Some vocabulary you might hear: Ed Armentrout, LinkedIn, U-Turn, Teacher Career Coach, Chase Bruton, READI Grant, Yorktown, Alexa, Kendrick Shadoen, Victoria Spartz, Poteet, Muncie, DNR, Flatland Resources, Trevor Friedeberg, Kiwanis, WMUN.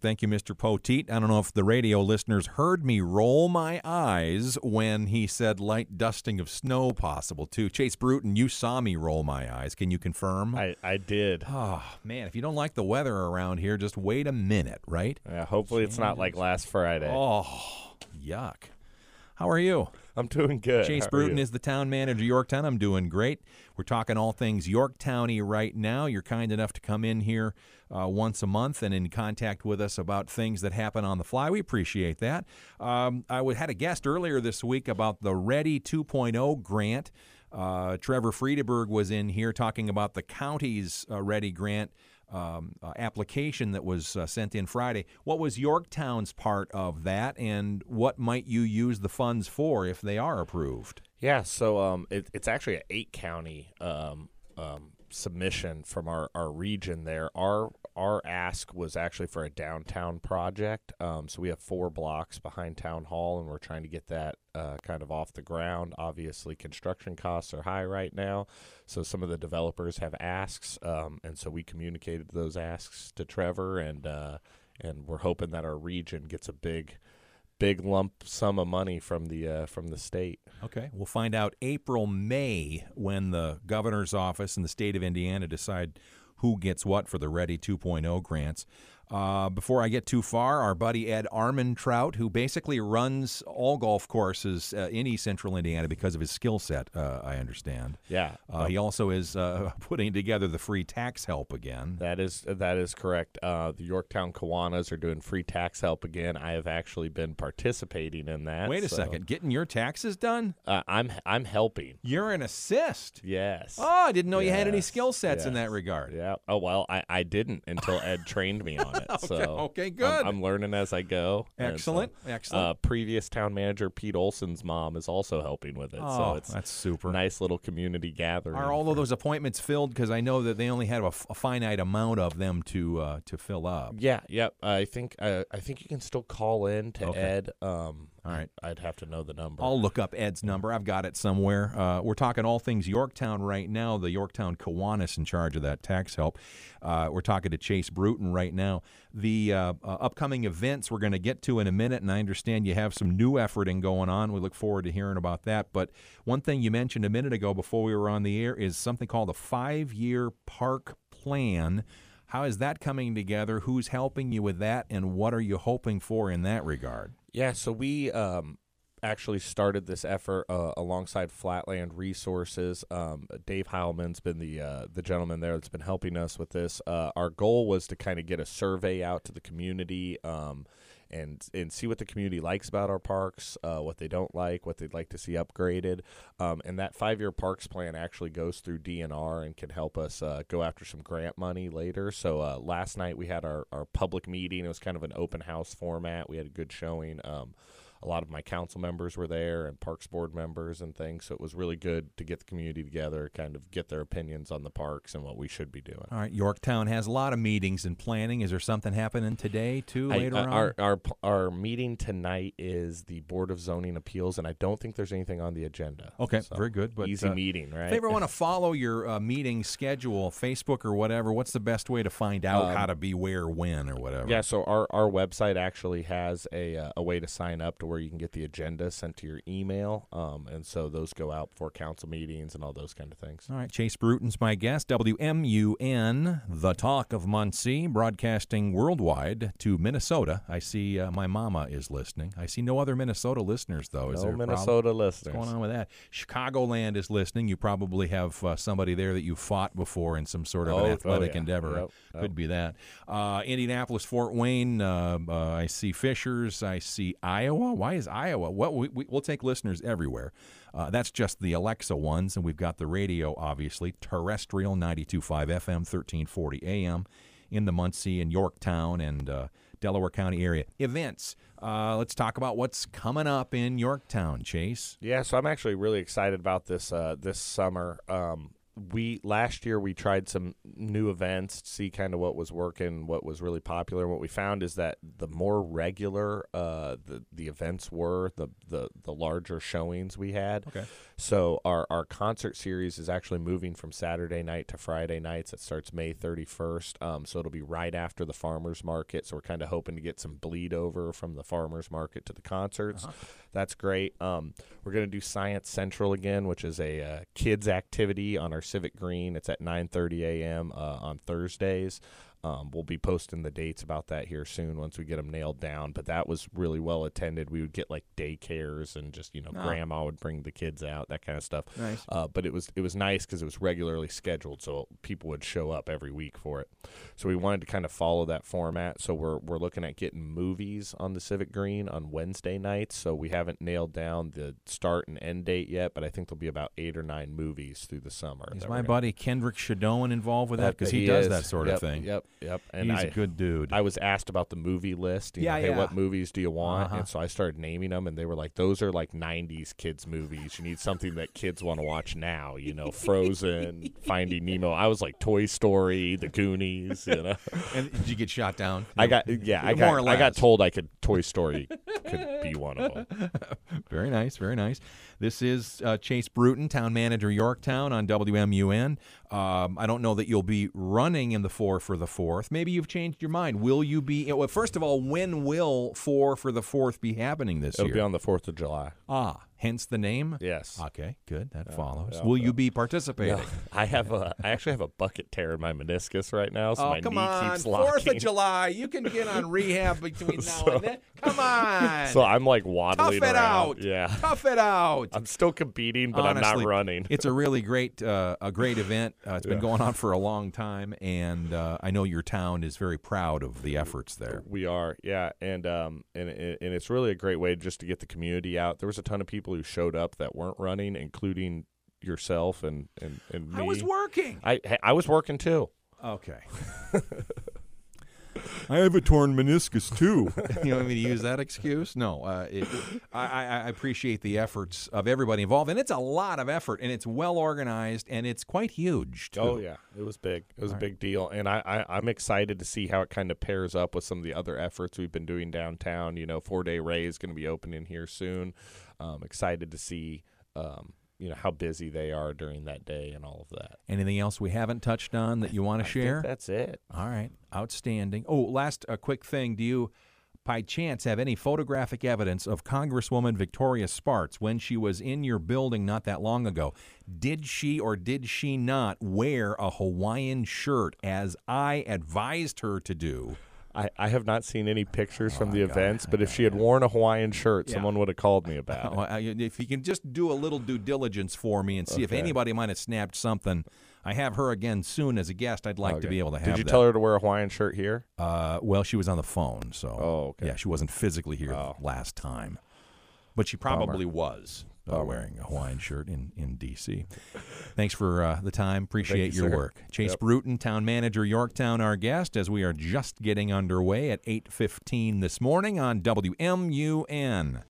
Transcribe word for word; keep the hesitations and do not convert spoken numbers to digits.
Thank you, Mister Poteet. I don't know if the radio listeners heard me roll my eyes when he said light dusting of snow possible, too. Chase Bruton, you saw me roll my eyes. Can you confirm? I, I did. Oh, man, if you don't like the weather around here, just wait a minute, right? Yeah, hopefully it's not like last Friday. Oh, yuck. How are you? I'm doing good. Chase Bruton is the town manager of Yorktown. I'm doing great. We're talking all things Yorktown-y right now. You're kind enough to come in here uh, once a month and in contact with us about things that happen on the fly. We appreciate that. Um, I w- had a guest earlier this week about the READI two point oh grant. Uh, Trevor Friedeberg was in here talking about the county's uh, READI grant Um, uh, application that was uh, sent in Friday. What was Yorktown's part of that, and what might you use the funds for if they are approved? Yeah, so um, it, it's actually an eight-county um, um, submission from our, our region there. Our our ask was actually for a downtown project, um, so we have four blocks behind Town Hall, and we're trying to get that uh, kind of off the ground. Obviously, construction costs are high right now, so some of the developers have asks, um, and so we communicated those asks to Trevor, and uh, and we're hoping that our region gets a big Big lump sum of money from the uh, from the state. Okay, we'll find out April, May when the governor's office and the state of Indiana decide who gets what for the READI two point oh grants. Uh, before I get too far, our buddy Ed Armentrout, who basically runs all golf courses uh, in East Central Indiana because of his skill set, uh, I understand. Yeah. Uh, um, he also is uh, putting together the free tax help again. That is that is correct. Uh, the Yorktown Kiwanis are doing free tax help again. I have actually been participating in that. Wait a so. second. Getting your taxes done? Uh, I'm I'm helping. You're an assist. Yes. Oh, I didn't know yes. you had any skill sets yes. in that regard. Yeah. Oh, well, I, I didn't until Ed trained me on it. Okay, so okay, good. I'm, I'm learning as I go. Excellent, so, excellent. Uh, previous town manager Pete Olson's mom is also helping with it. Oh, so it's that's super. Nice little community gathering. Are all of those appointments filled? Because I know that they only have a, f- a finite amount of them to uh, to fill up. Yeah, yeah. I think uh, I think you can still call in to okay. Ed. Um, all right, I'd have to know the number. I'll look up Ed's number. I've got it somewhere. Uh, we're talking all things Yorktown right now. The Yorktown Kiwanis in charge of that tax help. Uh, we're talking to Chase Bruton right now. The uh, uh, upcoming events we're going to get to in a minute, and I understand you have some new efforting going on. We look forward to hearing about that. But one thing you mentioned a minute ago before we were on the air is something called a five-year park plan. How is that coming together? Who's helping you with that, and what are you hoping for in that regard? Yeah, so we um, actually started this effort uh, alongside Flatland Resources. Um, Dave Heilman's been the uh, the gentleman there that's been helping us with this. Uh, our goal was to kind of get a survey out to the community um, and and see what the community likes about our parks, uh, what they don't like, what they'd like to see upgraded. Um, and that five-year parks plan actually goes through D N R and can help us uh, go after some grant money later. So uh, last night we had our, our public meeting. It was kind of an open house format. We had a good showing. Um, a lot of my council members were there and parks board members and things. So it was really good to get the community together, kind of get their opinions on the parks and what we should be doing. All right. Yorktown has a lot of meetings and planning. Is there something happening today, too, later I, uh, on? Our, our our meeting tonight is the Board of Zoning Appeals, and I don't think there's anything on the agenda. Okay. So very good. But, easy uh, meeting, right? If they ever want to follow your uh, meeting schedule, Facebook or whatever, what's the best way to find out um, how to be where, when, or whatever? Yeah. So our, our website actually has a, uh, a way to sign up to where you can get the agenda sent to your email, um, and so those go out for council meetings and all those kind of things. All right, Chase Bruton's my guest, W M U N, the talk of Muncie, broadcasting worldwide to Minnesota. I see uh, my mama is listening. I see no other Minnesota listeners, though. Is no there Minnesota listeners. What's going on with that? Chicagoland is listening. You probably have uh, somebody there that you fought before in some sort of oh, an athletic oh, yeah. endeavor. Yep, yep. Could be that. Uh, Indianapolis, Fort Wayne, uh, uh, I see Fishers. I see Iowa. Why is Iowa? Well, we, we, we'll take listeners everywhere. Uh, that's just the Alexa ones, and we've got the radio, obviously, terrestrial, ninety-two point five F M, thirteen forty A M in the Muncie and Yorktown and uh, Delaware County area. Events. Uh, let's talk about what's coming up in Yorktown, Chase. Yeah, so I'm actually really excited about this uh, this summer. Um, we last year we tried some new events to see kind of what was working, what was really popular. And what we found is that the more regular uh, the the events were, the the the larger showings we had. Okay. So our our concert series is actually moving from Saturday night to Friday nights. It starts May thirty-first. Um, so it'll be right after the farmers market. So we're kind of hoping to get some bleed over from the farmers market to the concerts. Uh-huh. That's great. Um, we're gonna do Science Central again, which is a uh, kids activity on our Civic Green. It's at nine thirty a m uh, on Thursdays. Um, we'll be posting the dates about that here soon once we get them nailed down. But that was really well attended. We would get like daycares and just, you know, oh. grandma would bring the kids out, that kind of stuff. Nice. Uh, but it was it was nice because it was regularly scheduled, so people would show up every week for it. So we wanted to kind of follow that format. So we're we're looking at getting movies on the Civic Green on Wednesday nights. So we haven't nailed down the start and end date yet, but I think there'll be about eight or nine movies through the summer. Is my buddy Kendrick Shadoen involved with that? Because he, he does is. that sort yep, of thing. Yep. Yep, and he's I, a good dude. I was asked about the movie list. You yeah, know, hey, yeah. what movies do you want? Uh-huh. And so I started naming them, and they were like, "Those are like nineties kids movies. You need something that kids want to watch now." You know, Frozen, Finding Nemo. I was like, Toy Story, The Goonies. You know. And did you get shot down? I got yeah. I got I got told I could Toy Story could be one of them. Very nice, very nice. This is uh, Chase Bruton, town manager, Yorktown on W M U N. Um, I don't know that you'll be running in the four for the fourth. Maybe you've changed your mind. Will you be? Well, first of all, when will four for the fourth be happening this It'll year? It'll be on the fourth of July. Ah, hence the name. Yes. Okay, good. That uh, follows. Yeah, will uh, you be participating? No, I have a. I actually have a bucket tear in my meniscus right now, so oh, my come knee on. keeps locking. Fourth of July. You can get on rehab between so, now and then. Come on. So I'm like waddling Tough it around. out. Yeah. Tough it out. I'm still competing, but Honestly, I'm not running. It's a really great, uh, a great event. Uh, it's yeah. been going on for a long time, and uh, I know your town is very proud of the efforts there. We are, yeah, and um, and and it's really a great way just to get the community out. There was a ton of people who showed up that weren't running, including yourself and and, and me. I was working. I I was working too. Okay. I have a torn meniscus, too. You want me to use that excuse? No. Uh, it, I, I appreciate the efforts of everybody involved, and it's a lot of effort, and it's well-organized, and it's quite huge, too. Oh, yeah. It was big. It was All a big right. deal, and I, I, I'm excited to see how it kind of pairs up with some of the other efforts we've been doing downtown. You know, Four-Day Ray is going to be opening here soon. Um, excited to see um, you know, how busy they are during that day and all of that. Anything else we haven't touched on that you want to share? I think that's it. All right. Outstanding. Oh, last a quick thing. Do you, by chance, have any photographic evidence of Congresswoman Victoria Spartz when she was in your building not that long ago? Did she or did she not wear a Hawaiian shirt as I advised her to do? I, I have not seen any pictures oh, from the God. events, but if she had worn a Hawaiian shirt, yeah. someone would have called me about oh, it. If you can just do a little due diligence for me and see okay. if anybody might have snapped something. I have her again soon as a guest. I'd like okay. to be able to have that. Did you that. tell her to wear a Hawaiian shirt here? Uh, well, she was on the phone, so oh, okay. yeah, she wasn't physically here oh. last time. But she probably Bummer. was uh, wearing a Hawaiian shirt in, in D C Thanks for uh, the time. Appreciate you, your sir. work. Chase yep. Bruton, town manager, Yorktown, our guest, as we are just getting underway at eight fifteen this morning on W M U N.